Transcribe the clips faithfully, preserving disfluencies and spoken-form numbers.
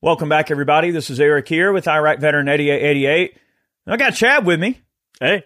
Welcome back, everybody. This is Eric here with Iraq Veteran eighty-eight eighty-eight. I got Chad with me. Hey.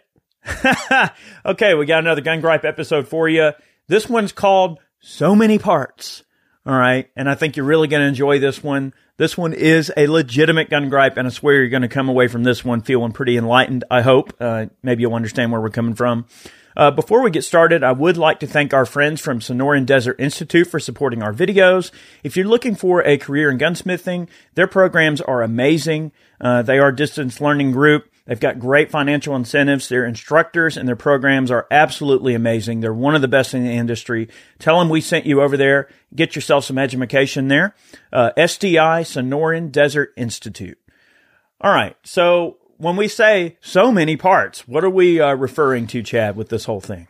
Okay, we got another Gun Gripe episode for you. This one's called So Many Parts. All right, and I think you're really going to enjoy this one. This one is a legitimate gun gripe, and I swear you're going to come away from this one feeling pretty enlightened, I hope. Uh, maybe you'll understand where we're coming from. Uh, before we get started, I would like to thank our friends from Sonoran Desert Institute for supporting our videos. If you're looking for a career in gunsmithing, their programs are amazing. Uh, they are a distance learning group. They've got great financial incentives. Their instructors and their programs are absolutely amazing. They're one of the best in the industry. Tell them we sent you over there. Get yourself some education there. Uh, S D I, Sonoran Desert Institute. All right, so when we say so many parts, what are we uh, referring to, Chad, with this whole thing?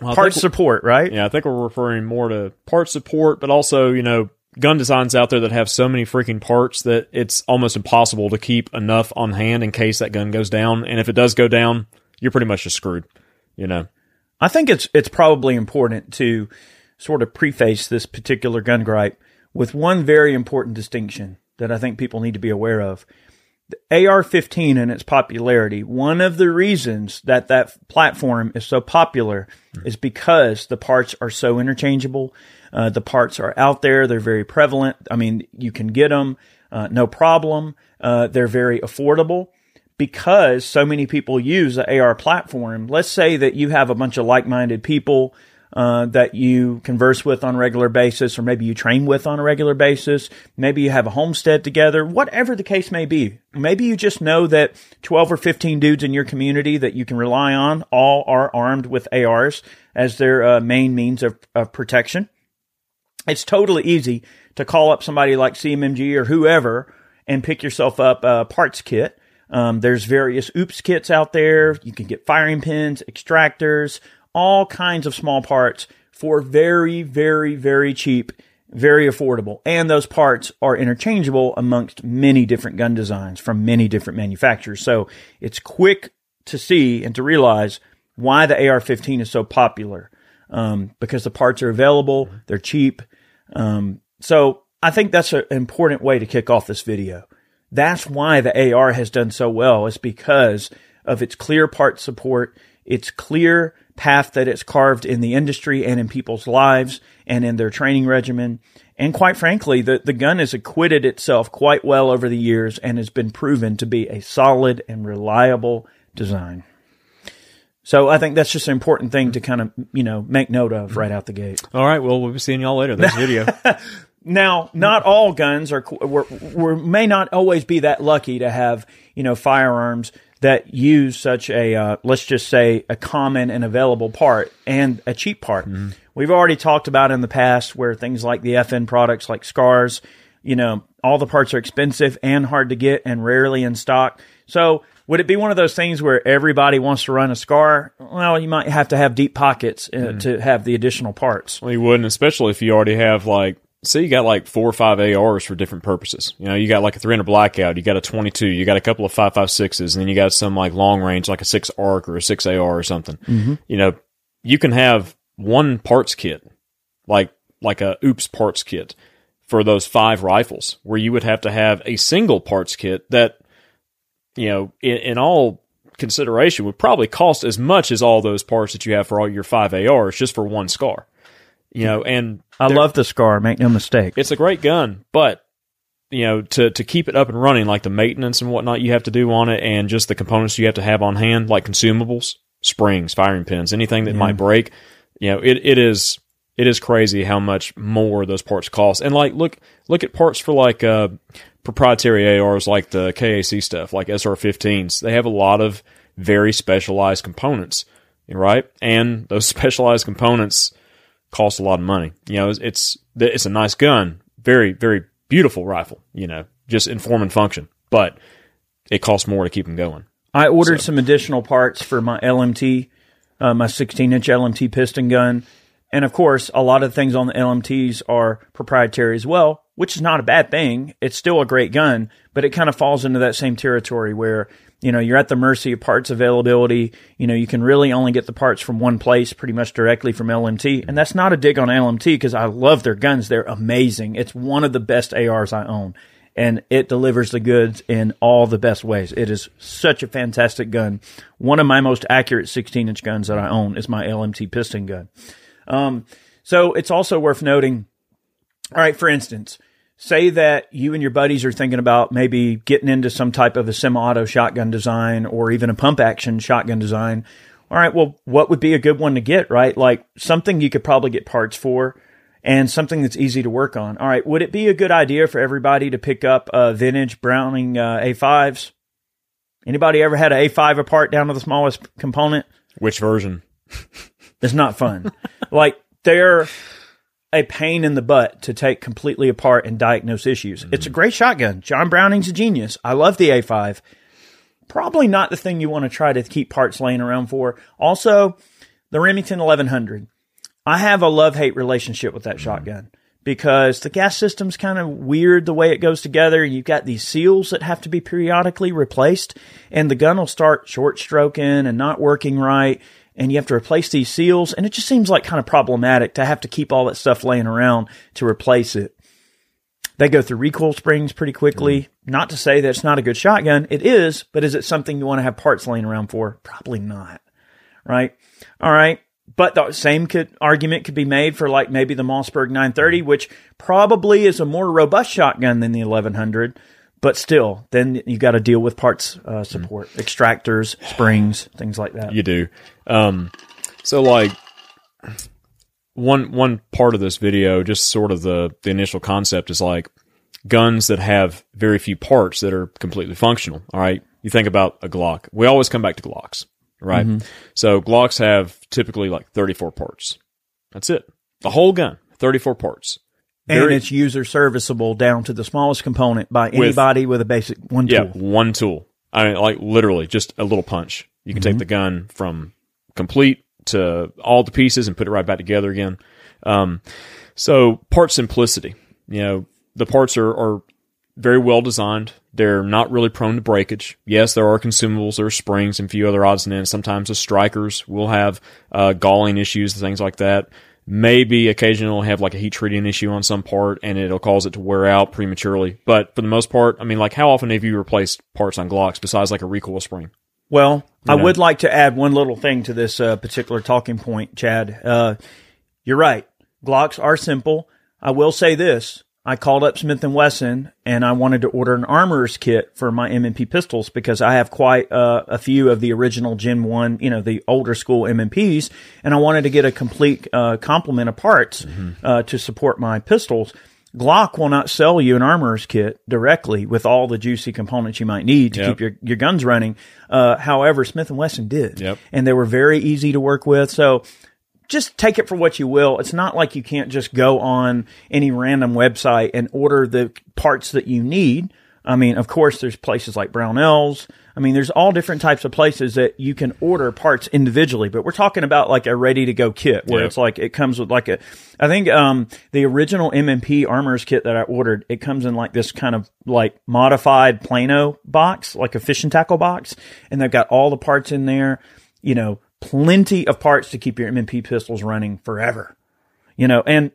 Well, part support, right? Yeah, I think we're referring more to part support, but also, you know, gun designs out there that have so many freaking parts that it's almost impossible to keep enough on hand in case that gun goes down. And if it does go down, you're pretty much just screwed, you know? I think it's it's probably important to sort of preface this particular gun gripe with one very important distinction that I think people need to be aware of. The A R fifteen and its popularity, one of the reasons that that platform is so popular is because the parts are so interchangeable. Uh, the parts are out there. They're very prevalent. I mean, you can get them, uh, no problem. Uh, they're very affordable because so many people use the A R platform. Let's say that you have a bunch of like-minded people Uh, that you converse with on a regular basis, or maybe you train with on a regular basis. Maybe you have a homestead together, whatever the case may be. Maybe you just know that twelve or fifteen dudes in your community that you can rely on all are armed with A Rs as their uh, main means of, of protection. It's totally easy to call up somebody like C M M G or whoever and pick yourself up a parts kit. Um, there's various oops kits out there. You can get firing pins, extractors, all kinds of small parts for very, very, very cheap, very affordable. And those parts are interchangeable amongst many different gun designs from many different manufacturers. So it's quick to see and to realize why the A R fifteen is so popular, um, because the parts are available, they're cheap. Um, so I think that's an important way to kick off this video. That's why the A R has done so well. It's because of its clear part support, its clear path that it's carved in the industry and in people's lives and in their training regimen. And quite frankly, the, the gun has acquitted itself quite well over the years and has been proven to be a solid and reliable design. So I think that's just an important thing to kind of, you know, make note of right out the gate. All right. Well, we'll be seeing y'all later in this video. Now, not all guns are, we're, we're may not always be that lucky to have, you know, firearms that use such a, uh, let's just say, a common and available part and a cheap part. Mm-hmm. We've already talked about in the past where things like the F N products, like SCARs, you know, all the parts are expensive and hard to get and rarely in stock. So would it be one of those things where everybody wants to run a SCAR? Well, you might have to have deep pockets uh, mm-hmm. to have the additional parts. Well, you wouldn't, especially if you already have, like, say you got like four or five A Rs for different purposes. You know, you got like a three hundred Blackout, you got a twenty-two, you got a couple of five five sixes, and then you got some like long range, like a six A R C or a six A R or something. Mm-hmm. You know, you can have one parts kit, like like a oops parts kit for those five rifles, where you would have to have a single parts kit that, you know, in, in all consideration would probably cost as much as all those parts that you have for all your five A Rs just for one SCAR. You know, and I love the SCAR, make no mistake. It's a great gun, but, you know, to, to keep it up and running, like the maintenance and whatnot you have to do on it and just the components you have to have on hand, like consumables, springs, firing pins, anything that yeah. might break, you know, it, it is it is crazy how much more those parts cost. And, like, look look at parts for, like, uh, proprietary A Rs like the K A C stuff, like S R fifteens. They have a lot of very specialized components, right? And those specialized components costs a lot of money. You know, it's, it's it's a nice gun, very, very beautiful rifle, you know, just in form and function, but it costs more to keep them going. I ordered so. some additional parts for my L M T, uh, my sixteen inch L M T piston gun. And of course, a lot of things on the L M Ts are proprietary as well, which is not a bad thing. It's still a great gun, but it kind of falls into that same territory where, you know, you're at the mercy of parts availability. You know, you can really only get the parts from one place, pretty much directly from L M T. And that's not a dig on L M T because I love their guns. They're amazing. It's one of the best A Rs I own. and it delivers the goods in all the best ways. It is such a fantastic gun. One of my most accurate sixteen-inch guns that I own is my L M T piston gun. Um, so it's also worth noting, all right, for instance, say that you and your buddies are thinking about maybe getting into some type of a semi-auto shotgun design or even a pump-action shotgun design. All right, well, what would be a good one to get, right? Like something you could probably get parts for, and something that's easy to work on. All right, would it be a good idea for everybody to pick up uh, vintage Browning uh, A fives? Anybody ever had an A five apart down to the smallest component? Which version? It's not fun. Like, they're a pain in the butt to take completely apart and diagnose issues. Mm. It's a great shotgun. John Browning's a genius. I love the A five. Probably not the thing you want to try to keep parts laying around for. Also, the Remington eleven hundred. I have a love-hate relationship with that shotgun because the gas system's kind of weird the way it goes together. You've got these seals that have to be periodically replaced, and the gun will start short-stroking and not working right, and you have to replace these seals, and it just seems like kind of problematic to have to keep all that stuff laying around to replace it. They go through recoil springs pretty quickly. Mm. Not to say that it's not a good shotgun. It is, but is it something you want to have parts laying around for? Probably not, right? All right. But the same could, argument could be made for like maybe the Mossberg nine thirty, which probably is a more robust shotgun than the eleven hundred, but still, then you got to deal with parts uh, support, mm. extractors, springs, things like that. You do. Um, so like one one part of this video, just sort of the, the initial concept is like guns that have very few parts that are completely functional, all right? You think about a Glock. We always come back to Glocks. Right. Mm-hmm. So Glocks have typically like thirty-four parts. That's it. The whole gun, thirty-four parts. Very, and it's user serviceable down to the smallest component by anybody with, with a basic one yeah, tool. Yeah, one tool. I mean, like literally just a little punch. You can mm-hmm. take the gun from complete to all the pieces and put it right back together again. Um, so part simplicity, you know, the parts are, are very well designed. They're not really prone to breakage. Yes, there are consumables, there are springs, and a few other odds and ends. Sometimes the strikers will have uh, galling issues and things like that. Maybe occasionally have like a heat treating issue on some part, and it'll cause it to wear out prematurely. But for the most part, I mean, like how often have you replaced parts on Glocks besides like a recoil spring? Well, you I know? would like to add one little thing to this uh, particular talking point, Chad. Uh, you're right. Glocks are simple. I will say this. I called up Smith and Wesson, and I wanted to order an armorer's kit for my M and P pistols because I have quite uh, a few of the original Gen one, you know, the older school M and Ps, and I wanted to get a complete uh, complement of parts mm-hmm. uh, to support my pistols. Glock will not sell you an armorer's kit directly with all the juicy components you might need to yep. keep your, your guns running. Uh, however, Smith and Wesson did, yep. and they were very easy to work with, so... Just take it for what you will. It's not like you can't just go on any random website and order the parts that you need. I mean, of course, there's places like Brownells. I mean, there's all different types of places that you can order parts individually, but we're talking about like a ready-to-go kit where yep. it's like it comes with like a – I think um, the original M and P armorer's kit that I ordered, it comes in like this kind of like modified Plano box, like a fish and tackle box, and they've got all the parts in there, you know, plenty of parts to keep your M and P pistols running forever, you know, and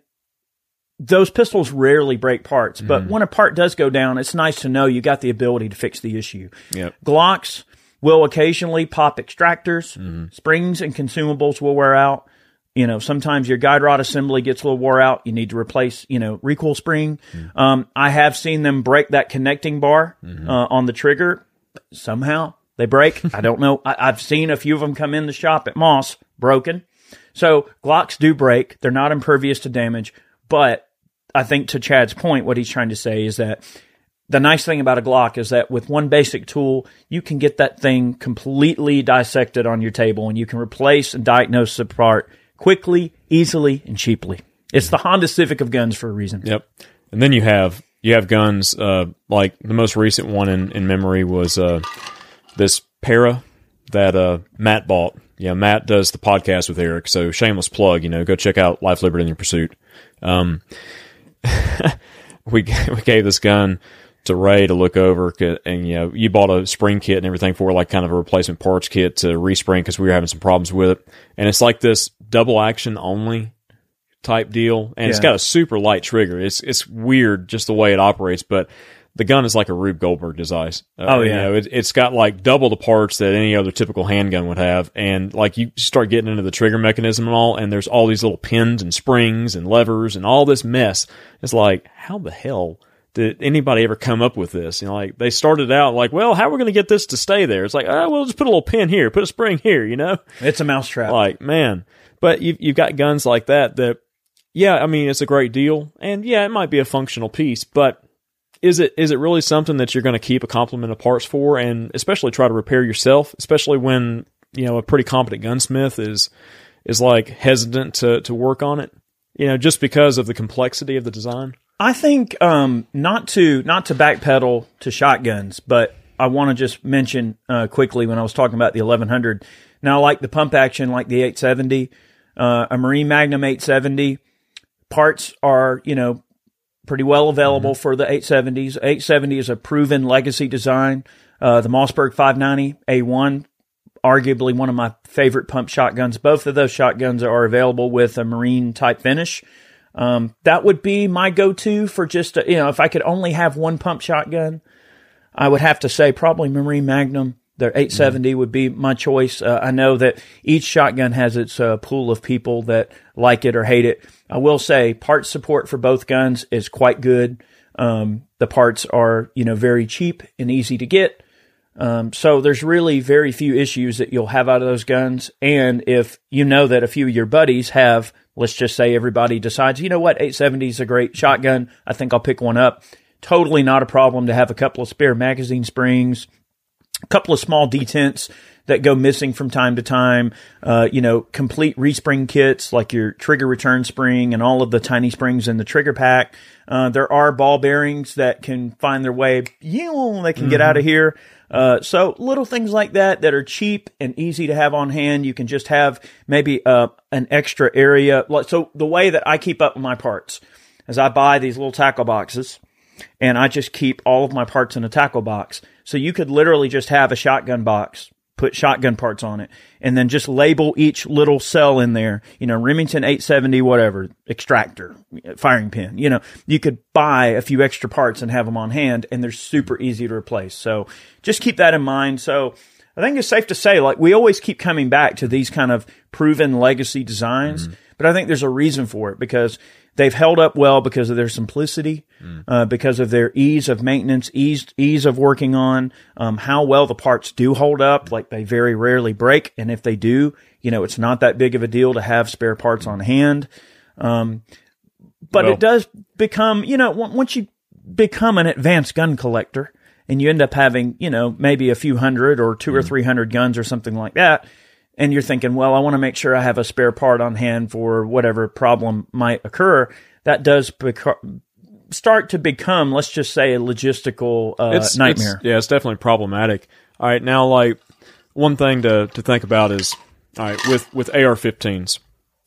those pistols rarely break parts, but mm. when a part does go down, it's nice to know you got the ability to fix the issue. Yep. Glocks will occasionally pop extractors, mm. springs and consumables will wear out. You know, sometimes your guide rod assembly gets a little wore out. You need to replace, you know, recoil spring. Mm. Um, I have seen them break that connecting bar mm-hmm. uh, on the trigger somehow. They break. I don't know. I, I've seen a few of them come in the shop at Moss, broken. So Glocks do break. They're not impervious to damage. But I think to Chad's point, what he's trying to say is that the nice thing about a Glock is that with one basic tool, you can get that thing completely dissected on your table, and you can replace and diagnose the part quickly, easily, and cheaply. It's the Honda Civic of guns for a reason. Yep. And then you have you have guns uh, like the most recent one in, in memory was... Uh, This Para that uh, Matt bought. Yeah, Matt does the podcast with Eric, so shameless plug, you know, go check out Life, Liberty, and Your Pursuit. Um, we we gave this gun to Ray to look over, and, you know, you bought a spring kit and everything for, like, kind of a replacement parts kit to respring because we were having some problems with it. And it's like this double action only type deal, and yeah. it's got a super light trigger. It's, it's weird just the way it operates, but... the gun is like a Rube Goldberg device. Uh, oh, yeah. You know, it, it's got like double the parts that any other typical handgun would have. And like you start getting into the trigger mechanism and all, and there's all these little pins and springs and levers and all this mess. It's like, how the hell did anybody ever come up with this? You know, like they started out like, well, how are we going to get this to stay there? It's like, oh, we'll just put a little pin here, put a spring here, you know? It's a mousetrap. Like, man. But you've, you've got guns like that that, yeah, I mean, it's a great deal. And yeah, it might be a functional piece, but Is it is it really something that you're going to keep a complement of parts for, and especially try to repair yourself? Especially when you know a pretty competent gunsmith is is like hesitant to to work on it, you know, just because of the complexity of the design. I think um, not to not to backpedal to shotguns, but I want to just mention uh, quickly when I was talking about the eleven hundred. Now, I like the pump action, like the eight seventy, uh, a Marine Magnum eight seventy. Parts are you know. pretty well available mm-hmm. for the eight seventies. eight seventy is a proven legacy design. Uh, the Mossberg five ninety A one, arguably one of my favorite pump shotguns. Both of those shotguns are available with a Marine type finish. Um, that would be my go-to for just, a, you know, if I could only have one pump shotgun, I would have to say probably Marine Magnum. Their eight seventy mm-hmm. would be my choice. Uh, I know that each shotgun has its uh, pool of people that like it or hate it. I will say part support for both guns is quite good. Um, the parts are, you know, very cheap and easy to get. Um, so there's really very few issues that you'll have out of those guns. And if you know that a few of your buddies have, let's just say everybody decides, you know what, eight seventy is a great shotgun. I think I'll pick one up. Totally not a problem to have a couple of spare magazine springs, a couple of small detents that go missing from time to time, uh, you know, complete respring kits like your trigger return spring and all of the tiny springs in the trigger pack. Uh, there are ball bearings that can find their way. You they can mm-hmm. get out of here. Uh, so little things like that that are cheap and easy to have on hand. You can just have maybe uh, an extra area. So the way that I keep up with my parts is I buy these little tackle boxes, and I just keep all of my parts in a tackle box. So you could literally just have a shotgun box, put shotgun parts on it, and then just label each little cell in there. You know, Remington eight seventy, whatever, extractor, firing pin. You know, you could buy a few extra parts and have them on hand, and they're super easy to replace. So just keep that in mind. So I think it's safe to say, like, we always keep coming back to these kind of proven legacy designs, mm-hmm. but I think there's a reason for it, because they've held up well because of their simplicity, mm. uh, because of their ease of maintenance, ease ease of working on, um, how well the parts do hold up. Like, they very rarely break. And if they do, you know, it's not that big of a deal to have spare parts on hand. Um, but well, it does become, you know, w- once you become an advanced gun collector and you end up having, you know, maybe a few hundred or two mm. or three hundred guns or something like that, and you're thinking, well, I want to make sure I have a spare part on hand for whatever problem might occur. That does beca- start to become, let's just say, a logistical uh, it's, nightmare. It's, yeah, it's definitely problematic. All right, now, like, one thing to, to think about is, all right, with, with A R fifteens,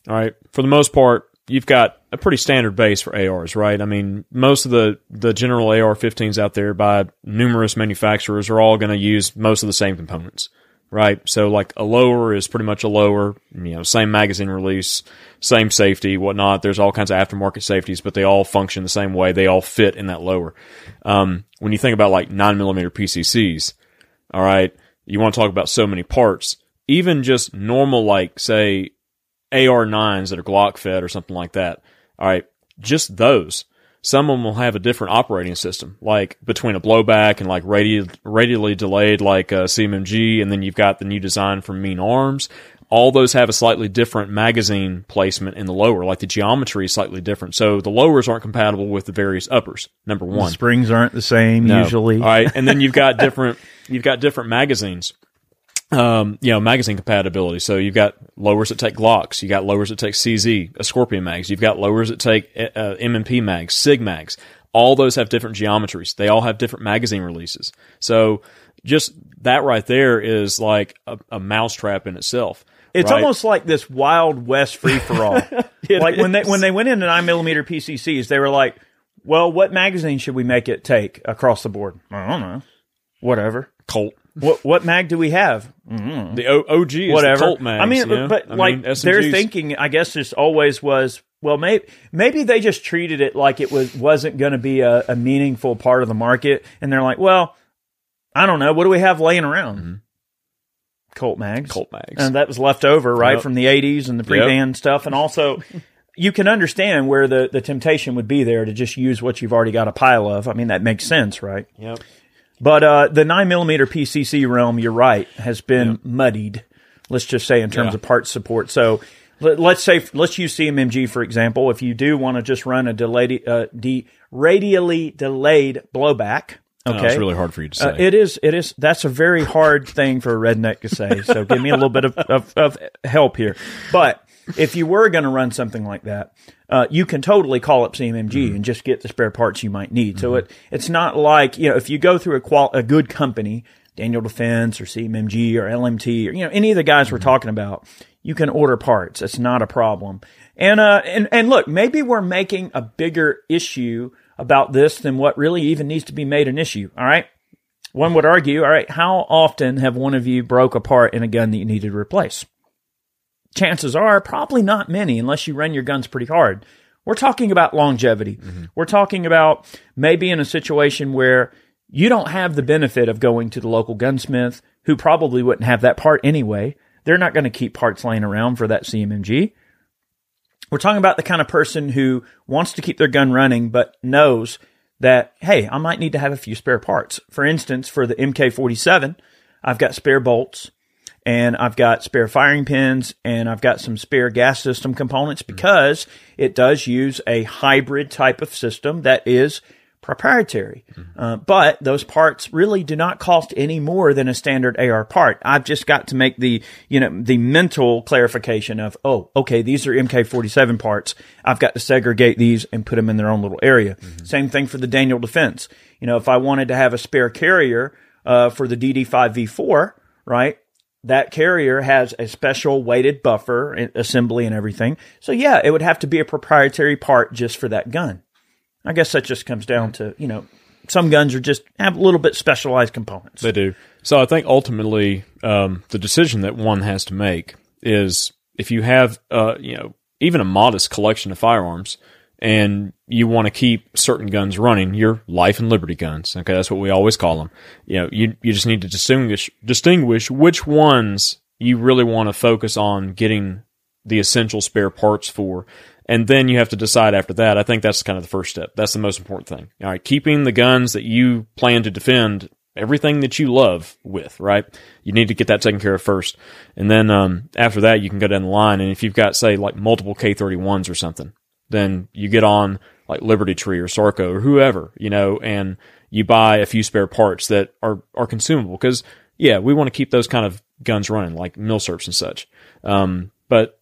all right, for the most part, you've got a pretty standard base for A Rs, right? I mean, most of the, the general A R fifteens out there by numerous manufacturers are all going to use most of the same components. Right, so like a lower is pretty much a lower, you know, same magazine release, same safety, whatnot. There's all kinds of aftermarket safeties, but they all function the same way. They all fit in that lower. Um, when you think about like nine millimeter P C Cs, all right, you want to talk about so many parts. Even just normal, like say A R nines that are Glock fed or something like that. All right, just those. Some of them will have a different operating system, like between a blowback and like radi- radially delayed, like uh, C M M G, and then you've got the new design from Mean Arms. All those have a slightly different magazine placement in the lower, like the geometry is slightly different. So the lowers aren't compatible with the various uppers, number one. The springs aren't the same no. usually. All right, and then you've got different you've got different magazines. Um, you know, magazine compatibility. So you've got lowers that take Glocks. You got lowers that take C Z, a Scorpion mags. You've got lowers that take uh, M and P mags, Sig mags. All those have different geometries. They all have different magazine releases. So just that right there is like a, a mousetrap in itself. It's right? Almost like this Wild West free for all. Like is. when they when they went into nine millimeter P C Cs, they were like, "Well, what magazine should we make it take across the board?" I don't know. Whatever. Colt. What what mag do we have? Mm-hmm. The O G is whatever. The Colt mags. I mean, you know? but I like mean, their thinking, I guess, just always was Well, maybe maybe they just treated it like it was wasn't going to be a, a meaningful part of the market, and they're like, well, I don't know, what do we have laying around? Mm-hmm. Colt mags, Colt mags, and that was left over right yep. from the eighties and the pre-ban yep. stuff, and also. You can understand where the, the temptation would be there to just use what you've already got a pile of. I mean, that makes sense, right? Yep. But uh, the nine millimeter P C C realm, you're right, has been yep. muddied, let's just say, in terms yeah. of parts support. So let, let's say, let's use C M M G, for example. If you do want to just run a delayed, uh, de- radially delayed blowback. Okay. No, it's really hard for you to say. Uh, it is. It is. That's a very hard thing for a redneck to say. So give me a little bit of, of, of help here. But if you were going to run something like that, uh, you can totally call up C M M G mm-hmm. and just get the spare parts you might need. Mm-hmm. So it it's not like, you know, if you go through a qual- a good company, Daniel Defense or C M M G or L M T or, you know, any of the guys mm-hmm. we're talking about, you can order parts. It's not a problem. And uh and and look, maybe we're making a bigger issue about this than what really even needs to be made an issue. All right. One would argue, all right, how often have one of you broke a part in a gun that you needed to replace? Chances are probably not many unless you run your guns pretty hard. We're talking about longevity. Mm-hmm. We're talking about maybe in a situation where you don't have the benefit of going to the local gunsmith who probably wouldn't have that part anyway. They're not going to keep parts laying around for that C M M G. We're talking about the kind of person who wants to keep their gun running but knows that, hey, I might need to have a few spare parts. For instance, for the M K forty-seven, I've got spare bolts. And I've got spare firing pins, and I've got some spare gas system components because mm-hmm. it does use a hybrid type of system that is proprietary. Mm-hmm. Uh, but those parts really do not cost any more than a standard A R part. I've just got to make the, you know, the mental clarification of, oh, okay, these are M K forty-seven parts. I've got to segregate these and put them in their own little area. Mm-hmm. Same thing for the Daniel Defense. You know, if I wanted to have a spare carrier uh, for the D D five V four, right? That carrier has a special weighted buffer assembly and everything. So, yeah, it would have to be a proprietary part just for that gun. I guess that just comes down to, you know, some guns are just have a little bit specialized components. They do. So I think ultimately um, the decision that one has to make is if you have, uh, you know, even a modest collection of firearms and you want to keep certain guns running, your life and liberty guns. Okay, that's what we always call them. You know, you, you just need to distinguish distinguish which ones you really want to focus on getting the essential spare parts for. And then you have to decide after that. I think that's kind of the first step. That's the most important thing. All right, keeping the guns that you plan to defend, everything that you love with, right? You need to get that taken care of first. And then um, after that, you can go down the line. And if you've got, say, like multiple K thirty-ones or something, then you get on like Liberty Tree or Sarco or whoever, you know, and you buy a few spare parts that are, are consumable. Because, yeah, we want to keep those kind of guns running, like milsurps and such. Um, but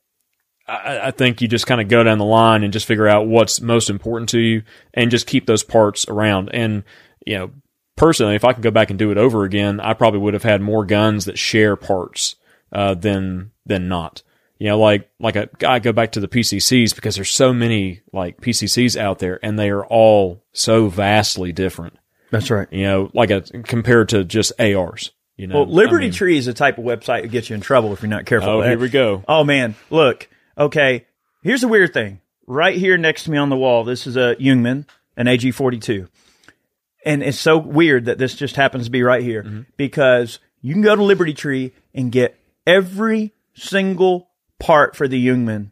I, I think you just kind of go down the line and just figure out what's most important to you and just keep those parts around. And, you know, personally, if I could go back and do it over again, I probably would have had more guns that share parts uh, than than not. You know, like, like a, I go back to the P C Cs because there's so many like P C Cs out there and they are all so vastly different. That's right. You know, like a, compared to just A Rs, you know. Well, Liberty I mean, Tree is the type of website that gets you in trouble if you're not careful. Oh, here we go. Oh man. Look. Okay. Here's the weird thing right here next to me on the wall. This is a Jungmann, an A G forty-two. And it's so weird that this just happens to be right here mm-hmm. because you can go to Liberty Tree and get every single part for the Jungmann.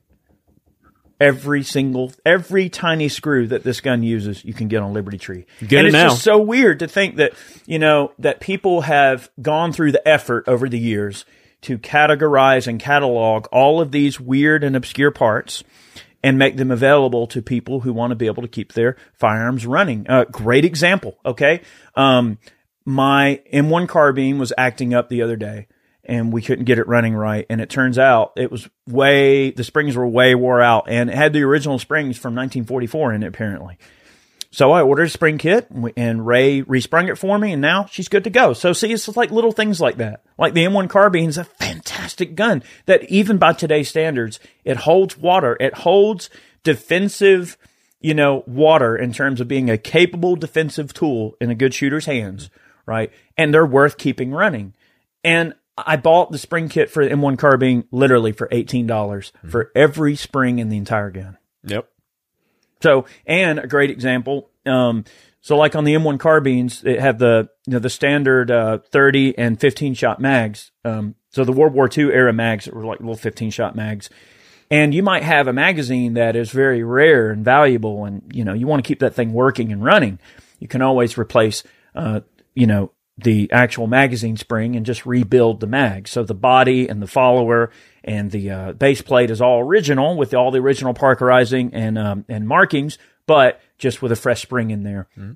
Every single, every tiny screw that this gun uses, you can get on Liberty Tree. Get and it it's now. Just so weird to think that, you know, that people have gone through the effort over the years to categorize and catalog all of these weird and obscure parts and make them available to people who want to be able to keep their firearms running. Uh, great example, okay? Um, my M one carbine was acting up the other day. And we couldn't get it running right. And it turns out it was way, the springs were way wore out. And it had the original springs from nineteen forty-four in it, apparently. So I ordered a spring kit, and, we, and Ray resprung it for me, and now she's good to go. So see, it's like little things like that. Like the M one carbine is a fantastic gun that even by today's standards, it holds water. It holds defensive, you know, water in terms of being a capable defensive tool in a good shooter's hands, right? And they're worth keeping running. And I bought the spring kit for the M one carbine literally for eighteen dollars mm-hmm. for every spring in the entire gun. Yep. So, and a great example, um, so like on the M one carbines, it have the, you know, the standard uh, thirty and fifteen shot mags. Um, so the World War Two era mags that were like little fifteen shot mags. And you might have a magazine that is very rare and valuable, and you know you want to keep that thing working and running. You can always replace, uh, you know, the actual magazine spring and just rebuild the mag. So the body and the follower and the uh, base plate is all original with all the original parkerizing and um, and markings, but just with a fresh spring in there mm-hmm.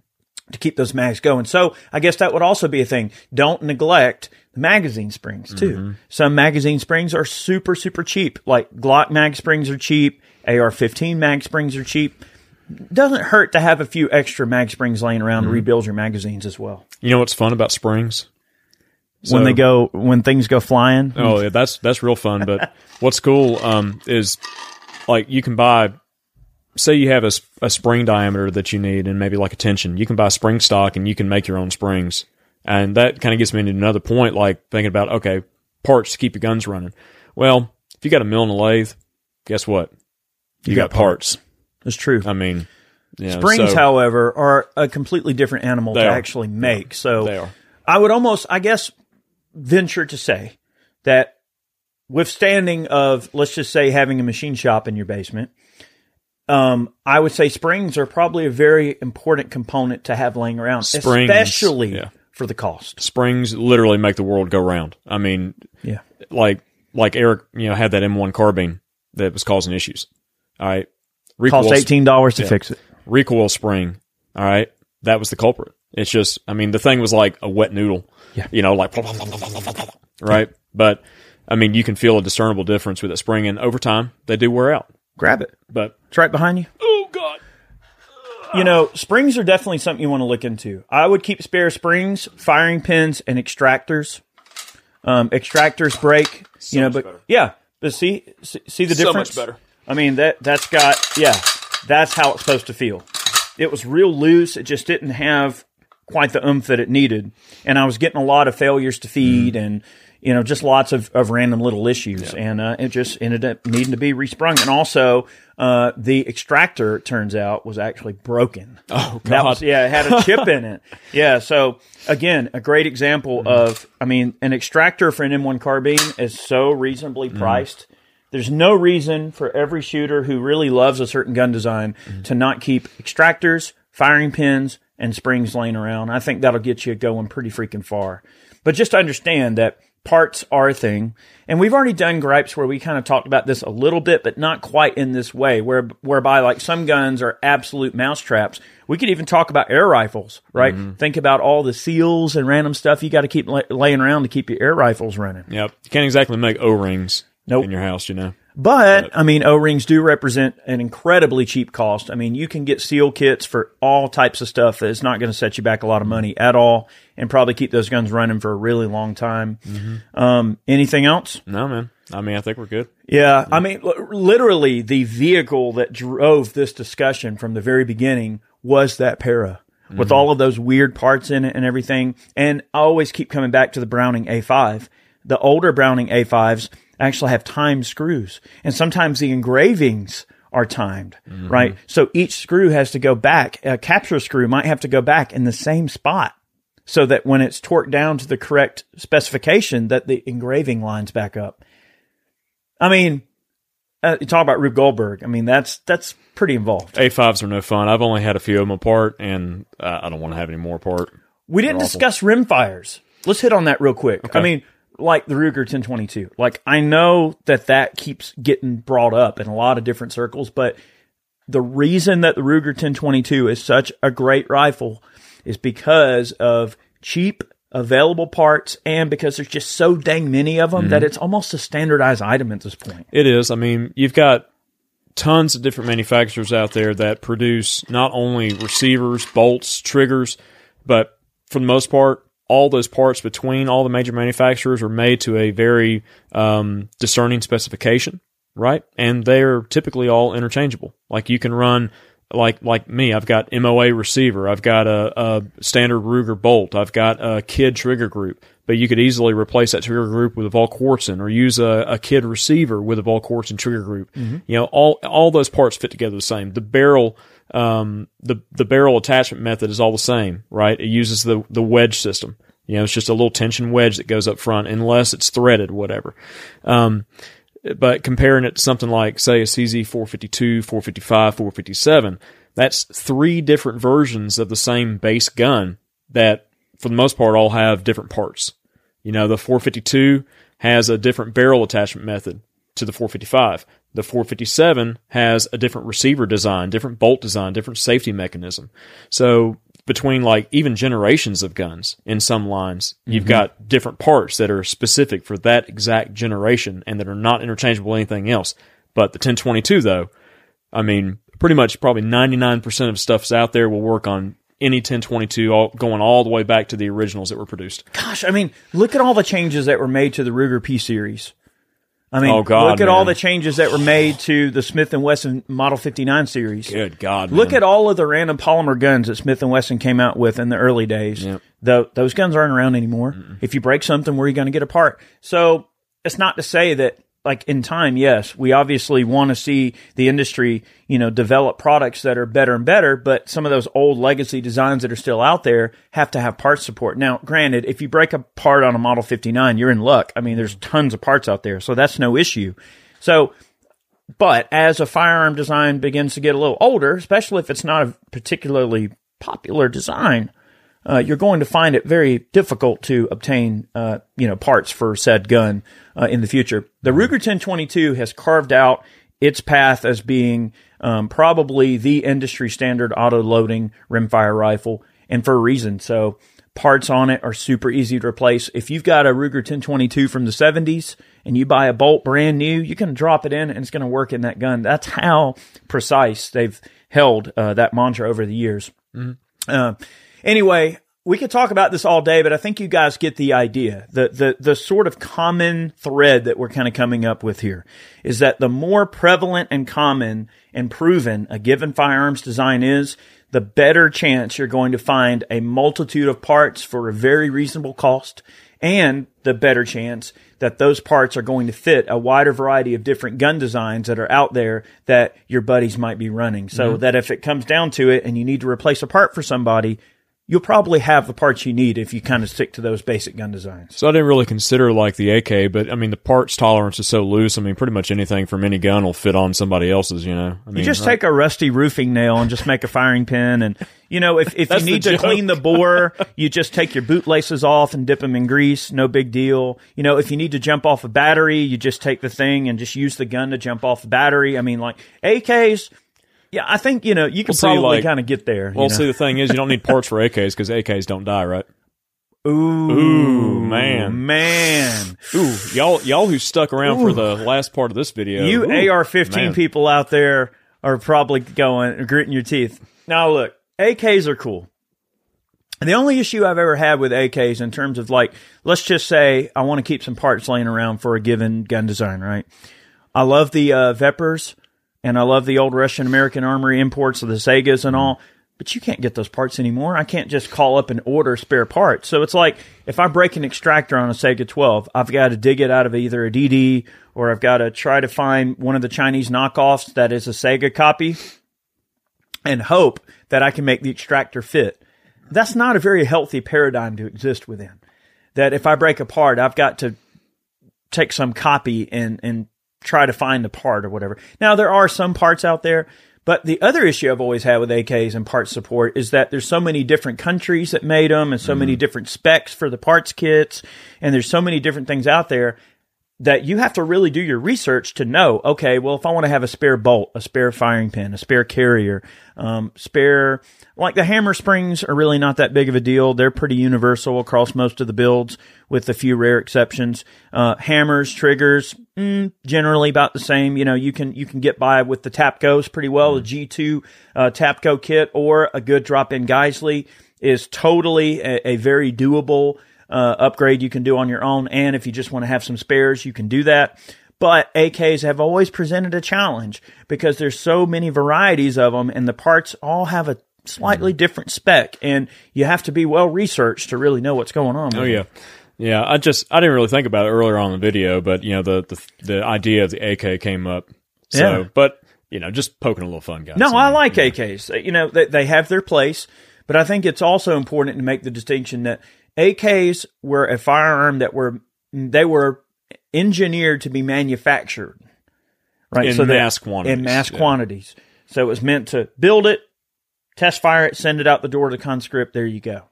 to keep those mags going. So I guess that would also be a thing. Don't neglect the magazine springs too. Mm-hmm. Some magazine springs are super, super cheap. Like Glock mag springs are cheap. A R fifteen mag springs are cheap. Doesn't hurt to have a few extra mag springs laying around mm-hmm. to rebuild your magazines as well. You know what's fun about springs? So, when they go, when things go flying. Oh, yeah, that's, that's real fun. But what's cool, um, is like you can buy, say you have a, a spring diameter that you need and maybe like a tension, you can buy spring stock and you can make your own springs. And that kind of gets me into another point, like thinking about, okay, parts to keep your guns running. Well, if you got a mill and a lathe, guess what? You, you got, got parts. parts. That's true. I mean, yeah, springs, so, however, are a completely different animal to are. actually make. Yeah, so I would almost, I guess, venture to say that withstanding of, let's just say, having a machine shop in your basement, Um, I would say springs are probably a very important component to have laying around, springs, especially yeah. for the cost. Springs literally make the world go round. I mean, yeah, like like Eric, you know, had that M one carbine that was causing issues. All right, recoil, cost eighteen dollars to yeah. fix it. Recoil spring. All right, that was the culprit. It's just, I mean, the thing was like a wet noodle. Yeah, you know, like right. But I mean, you can feel a discernible difference with that spring, and over time, they do wear out. Grab it, but it's right behind you. Oh God! You know, springs are definitely something you want to look into. I would keep spare springs, firing pins, and extractors. Um, extractors break, so you know, but better. yeah, but see, see, see the so difference. So much better. I mean that that's got yeah, that's how it's supposed to feel. It was real loose. It just didn't have quite the oomph that it needed, and I was getting a lot of failures to feed mm. and. You know, just lots of, of random little issues, yeah. and uh, it just ended up needing to be resprung. And also, uh, the extractor, it turns out, was actually broken. Oh, God. That was, yeah, it had a chip in it. Yeah, so, again, a great example mm. of, I mean, an extractor for an M one carbine is so reasonably priced. Mm. There's no reason for every shooter who really loves a certain gun design mm. to not keep extractors, firing pins, and springs laying around. I think that'll get you going pretty freaking far. But just understand that parts are a thing, and we've already done gripes where we kind of talked about this a little bit, but not quite in this way, where whereby like some guns are absolute mousetraps. We could even talk about air rifles, right? Mm-hmm. Think about all the seals and random stuff you got to keep la- laying around to keep your air rifles running. Yep, you can't exactly make O-rings nope. in your house, you know. But, but I mean, O-rings do represent an incredibly cheap cost. I mean, you can get seal kits for all types of stuff that is not going to set you back a lot of money at all, and probably keep those guns running for a really long time. Mm-hmm. Um, anything else? No, man. I mean, I think we're good. Yeah. yeah. I mean, l- literally the vehicle that drove this discussion from the very beginning was that Para mm-hmm. with all of those weird parts in it and everything. And I always keep coming back to the Browning A five. The older Browning A fives actually have timed screws, and sometimes the engravings are timed, mm-hmm. right? So each screw has to go back. A capture screw might have to go back in the same spot so that when it's torqued down to the correct specification that the engraving lines back up. I mean, uh, you talk about Rube Goldberg. I mean, that's that's pretty involved. A fives are no fun. I've only had a few of them apart, and uh, I don't want to have any more apart. We didn't discuss rimfires. Let's hit on that real quick. Okay. I mean, like the Ruger ten twenty-two. Like, I know that that keeps getting brought up in a lot of different circles, but the reason that the Ruger ten twenty-two is such a great rifle is because of cheap, available parts, and because there's just so dang many of them mm-hmm. that it's almost a standardized item at this point. It is. I mean, you've got tons of different manufacturers out there that produce not only receivers, bolts, triggers, but for the most part, all those parts between all the major manufacturers are made to a very um, discerning specification, right? And they're typically all interchangeable. Like you can run like like me, I've got M O A receiver, I've got a, a standard Ruger bolt, I've got a K I D trigger group, but you could easily replace that trigger group with a Volquartsen or use a, a K I D receiver with a Volquartsen trigger group. Mm-hmm. You know, all all those parts fit together the same. The barrel, um, the the barrel attachment method is all the same, right? It uses the the wedge system. You know, it's just a little tension wedge that goes up front, unless it's threaded, whatever. Um, but comparing it to something like, say, a C Z four fifty-two, four fifty-five, four fifty-seven, that's three different versions of the same base gun that, for the most part, all have different parts. You know, the four fifty-two has a different barrel attachment method to the four fifty-five. The four fifty-seven has a different receiver design, different bolt design, different safety mechanism. So between like even generations of guns in some lines, mm-hmm. you've got different parts that are specific for that exact generation and that are not interchangeable with anything else. But the ten twenty-two, though, I mean, pretty much probably ninety-nine percent of stuff's out there will work on any ten twenty-two, all, going all the way back to the originals that were produced. Gosh, I mean, look at all the changes that were made to the Ruger P series. I mean, oh God, look at man. all the changes that were made to the Smith and Wesson Model fifty-nine series. Good God, man. Look at all of the random polymer guns that Smith and Wesson came out with in the early days. Yep. The, those guns aren't around anymore. Mm-mm. If you break something, where are you going to get a part? So it's not to say that, like, in time, yes, we obviously want to see the industry, you know, develop products that are better and better, but some of those old legacy designs that are still out there have to have parts support. Now, granted, if you break a part on a Model fifty-nine, you're in luck. I mean, there's tons of parts out there, so that's no issue. So, but as a firearm design begins to get a little older, especially if it's not a particularly popular design, Uh, you're going to find it very difficult to obtain, uh, you know, parts for said gun, uh, in the future. The Ruger ten twenty-two has carved out its path as being, um, probably the industry standard auto-loading rimfire rifle, and for a reason. So parts on it are super easy to replace. If you've got a Ruger ten twenty-two from the seventies and you buy a bolt brand new, you can drop it in and it's going to work in that gun. That's how precise they've held, uh, that mantra over the years. Mm-hmm. Uh, Anyway, we could talk about this all day, but I think you guys get the idea. The, the, the sort of common thread that we're kind of coming up with here is that the more prevalent and common and proven a given firearms design is, the better chance you're going to find a multitude of parts for a very reasonable cost, and the better chance that those parts are going to fit a wider variety of different gun designs that are out there that your buddies might be running. So mm-hmm. that if it comes down to it and you need to replace a part for somebody, you'll probably have the parts you need if you kind of stick to those basic gun designs. So I didn't really consider like the A K, but I mean, the parts tolerance is so loose. I mean, pretty much anything from any gun will fit on somebody else's, you know? I mean, you just right? take a rusty roofing nail and just make a firing pin. And, you know, if, if you need to joke. clean the bore, you just take your boot laces off and dip them in grease. No big deal. You know, if you need to jump off a battery, you just take the thing and just use the gun to jump off the battery. I mean, like A Ks... Yeah, I think, you know, you can we'll probably like, kind of get there. Well, you know? See, the thing is, you don't need parts for A Ks because A Ks don't die, right? Ooh, Ooh man. Man. Ooh, y'all y'all who stuck around Ooh. for the last part of this video. You Ooh, A R fifteen man. people out there are probably going, gritting your teeth. Now, look, A Ks are cool. The only issue I've ever had with A Ks in terms of, like, let's just say I want to keep some parts laying around for a given gun design, right? I love the uh, Vepers. And I love the old Russian American Armory imports of the Saigas and all, but you can't get those parts anymore. I can't just call up and order spare parts. So it's like if I break an extractor on a Saiga twelve, I've got to dig it out of either a D D or I've got to try to find one of the Chinese knockoffs that is a Saiga copy and hope that I can make the extractor fit. That's not a very healthy paradigm to exist within. That if I break a part, I've got to take some copy and and. try to find the part or whatever. Now, there are some parts out there, but the other issue I've always had with A Ks and parts support is that there's so many different countries that made them and so mm-hmm. many different specs for the parts kits, and there's so many different things out there that you have to really do your research to know, okay, well, if I want to have a spare bolt, a spare firing pin, a spare carrier, um, spare, like the hammer springs are really not that big of a deal. They're pretty universal across most of the builds with a few rare exceptions. Uh, hammers, triggers, mm, generally about the same. You know, you can, you can get by with the Tapcos pretty well, a G two, uh, Tapco kit or a good drop-in Geisley is totally a, a very doable Uh, upgrade you can do on your own, and if you just want to have some spares, you can do that. But A Ks have always presented a challenge because there's so many varieties of them, and the parts all have a slightly mm-hmm. different spec, and you have to be well researched to really know what's going on. Oh yeah. Yeah, I just I didn't really think about it earlier on in the video, but you know, the the, the idea of the A K came up. So, yeah. But you know, just poking a little fun, guys. No, I, mean, I like you know. A Ks. You know, they they have their place, but I think it's also important to make the distinction that A Ks were a firearm that were they were engineered to be manufactured, right? In so mass that, quantities. In mass yeah. quantities. So it was meant to build it, test fire it, send it out the door to the conscript. There you go.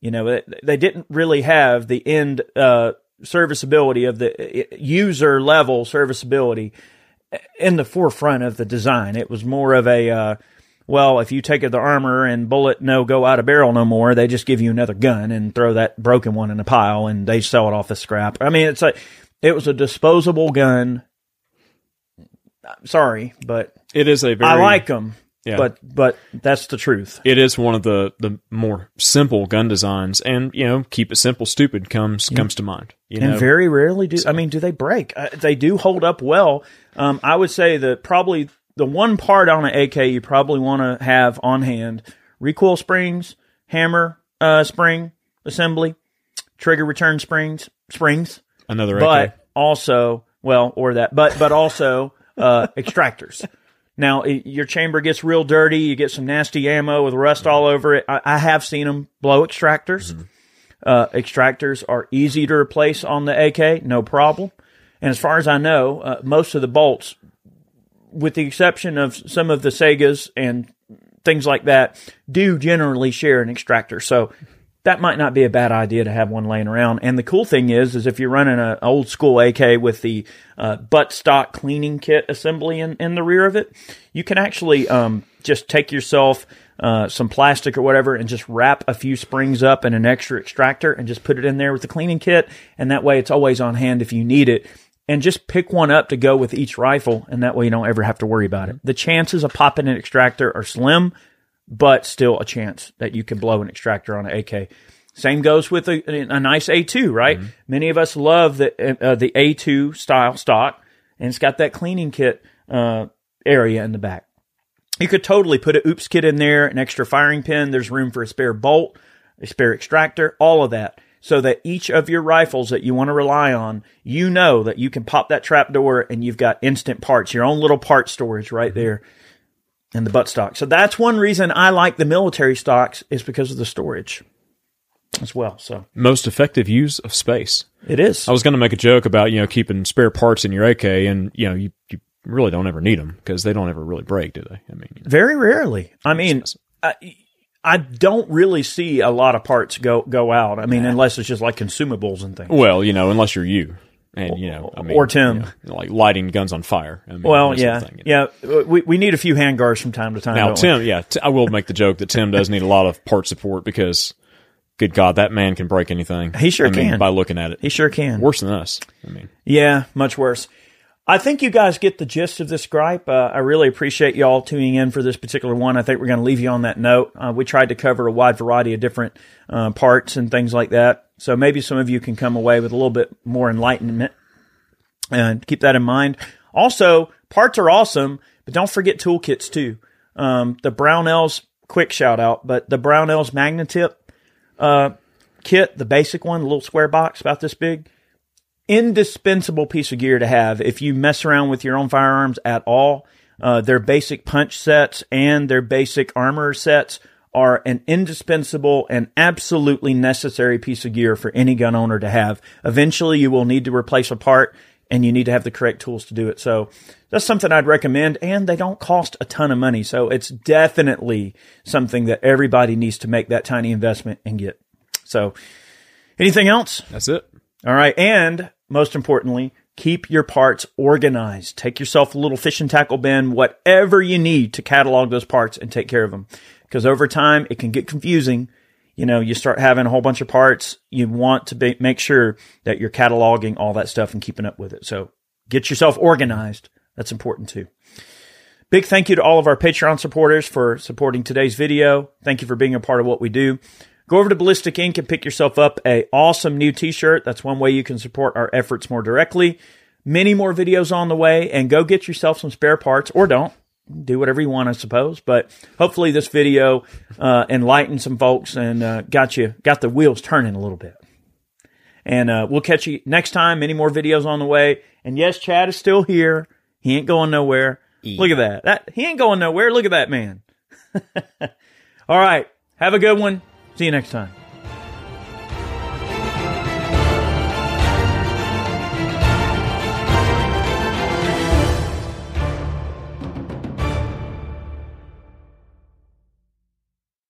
You know, they didn't really have the end uh, serviceability of the user level serviceability in the forefront of the design. It was more of a, uh, well, if you take the armor and bullet, no go out of barrel no more, they just give you another gun and throw that broken one in a pile and they sell it off as scrap. I mean, it's like, it was a disposable gun. Sorry, but it is a very, I like them. Yeah. But but that's the truth. It is one of the, the more simple gun designs, and you know, keep it simple, stupid comes yeah. comes to mind. You and know? very rarely do so. I mean, do they break? Uh, they do hold up well. Um, I would say that probably the one part on an A K you probably want to have on hand: recoil springs, hammer uh, spring assembly, trigger return springs, springs. Another A K, but also well, or that, but but also uh, extractors. Now, your chamber gets real dirty. You get some nasty ammo with rust all over it. I, I have seen them blow extractors. Mm-hmm. Uh, extractors are easy to replace on the A K, no problem. And as far as I know, uh, most of the bolts, with the exception of some of the Saigas and things like that, do generally share an extractor. So that might not be a bad idea to have one laying around. And the cool thing is, is if you're running an old school A K with the uh, buttstock cleaning kit assembly in, in the rear of it, you can actually um, just take yourself uh, some plastic or whatever and just wrap a few springs up in an extra extractor and just put it in there with the cleaning kit. And that way it's always on hand if you need it. And just pick one up to go with each rifle. And that way you don't ever have to worry about it. The chances of popping an extractor are slim, but still a chance that you can blow an extractor on an A K. Same goes with a, a nice A two, right? Mm-hmm. Many of us love the uh, the A two style stock, and it's got that cleaning kit uh, area in the back. You could totally put an oops kit in there, an extra firing pin. There's room for a spare bolt, a spare extractor, all of that. So that each of your rifles that you want to rely on, you know that you can pop that trap door and you've got instant parts, your own little part storage right mm-hmm. there. And the buttstock. So that's one reason I like the military stocks, is because of the storage as well. So most effective use of space. It is. I was going to make a joke about, you know, keeping spare parts in your A K, and, you know, you, you really don't ever need them because they don't ever really break, do they? I mean, you know, very rarely. I mean, I, I don't really see a lot of parts go, go out. I mean, nah. Unless it's just like consumables and things. Well, you know, unless you're you. And, you know, I mean, or Tim, you know, like lighting guns on fire. I mean, well, yeah, thing, you know. yeah. We we need a few handguards from time to time. Now, Tim, we? yeah, t- I will make the joke that Tim does need a lot of part support because, good God, that man can break anything. He sure I can mean, by looking at it. He sure can. Worse than us. I mean, yeah, much worse. I think you guys get the gist of this gripe. Uh, I really appreciate y'all tuning in for this particular one. I think we're going to leave you on that note. Uh, we tried to cover a wide variety of different uh, parts and things like that. So maybe some of you can come away with a little bit more enlightenment, and keep that in mind. Also, parts are awesome, but don't forget toolkits too. Um, the Brownells, quick shout out, but the Brownells Magnatip uh, kit, the basic one, the little square box about this big, indispensable piece of gear to have if you mess around with your own firearms at all. Uh, their basic punch sets and their basic armor sets are an indispensable and absolutely necessary piece of gear for any gun owner to have. Eventually, you will need to replace a part, and you need to have the correct tools to do it. So that's something I'd recommend, and they don't cost a ton of money. So it's definitely something that everybody needs to make that tiny investment and get. So anything else? That's it. All right, and most importantly, keep your parts organized. Take yourself a little fishing tackle bin, whatever you need to catalog those parts and take care of them. Because over time, it can get confusing. You know, you start having a whole bunch of parts. You want to be, make sure that you're cataloging all that stuff and keeping up with it. So get yourself organized. That's important too. Big thank you to all of our Patreon supporters for supporting today's video. Thank you for being a part of what we do. Go over to Ballistic Ink and pick yourself up an awesome new t-shirt. That's one way you can support our efforts more directly. Many more videos on the way, and go get yourself some spare parts, or don't. Do whatever you want, I suppose. But hopefully this video uh, enlightened some folks and uh, got you got the wheels turning a little bit. And uh, we'll catch you next time. Many more videos on the way. And yes, Chad is still here. He ain't going nowhere. Yeah. Look at that. that. He ain't going nowhere. Look at that man. All right. Have a good one. See you next time.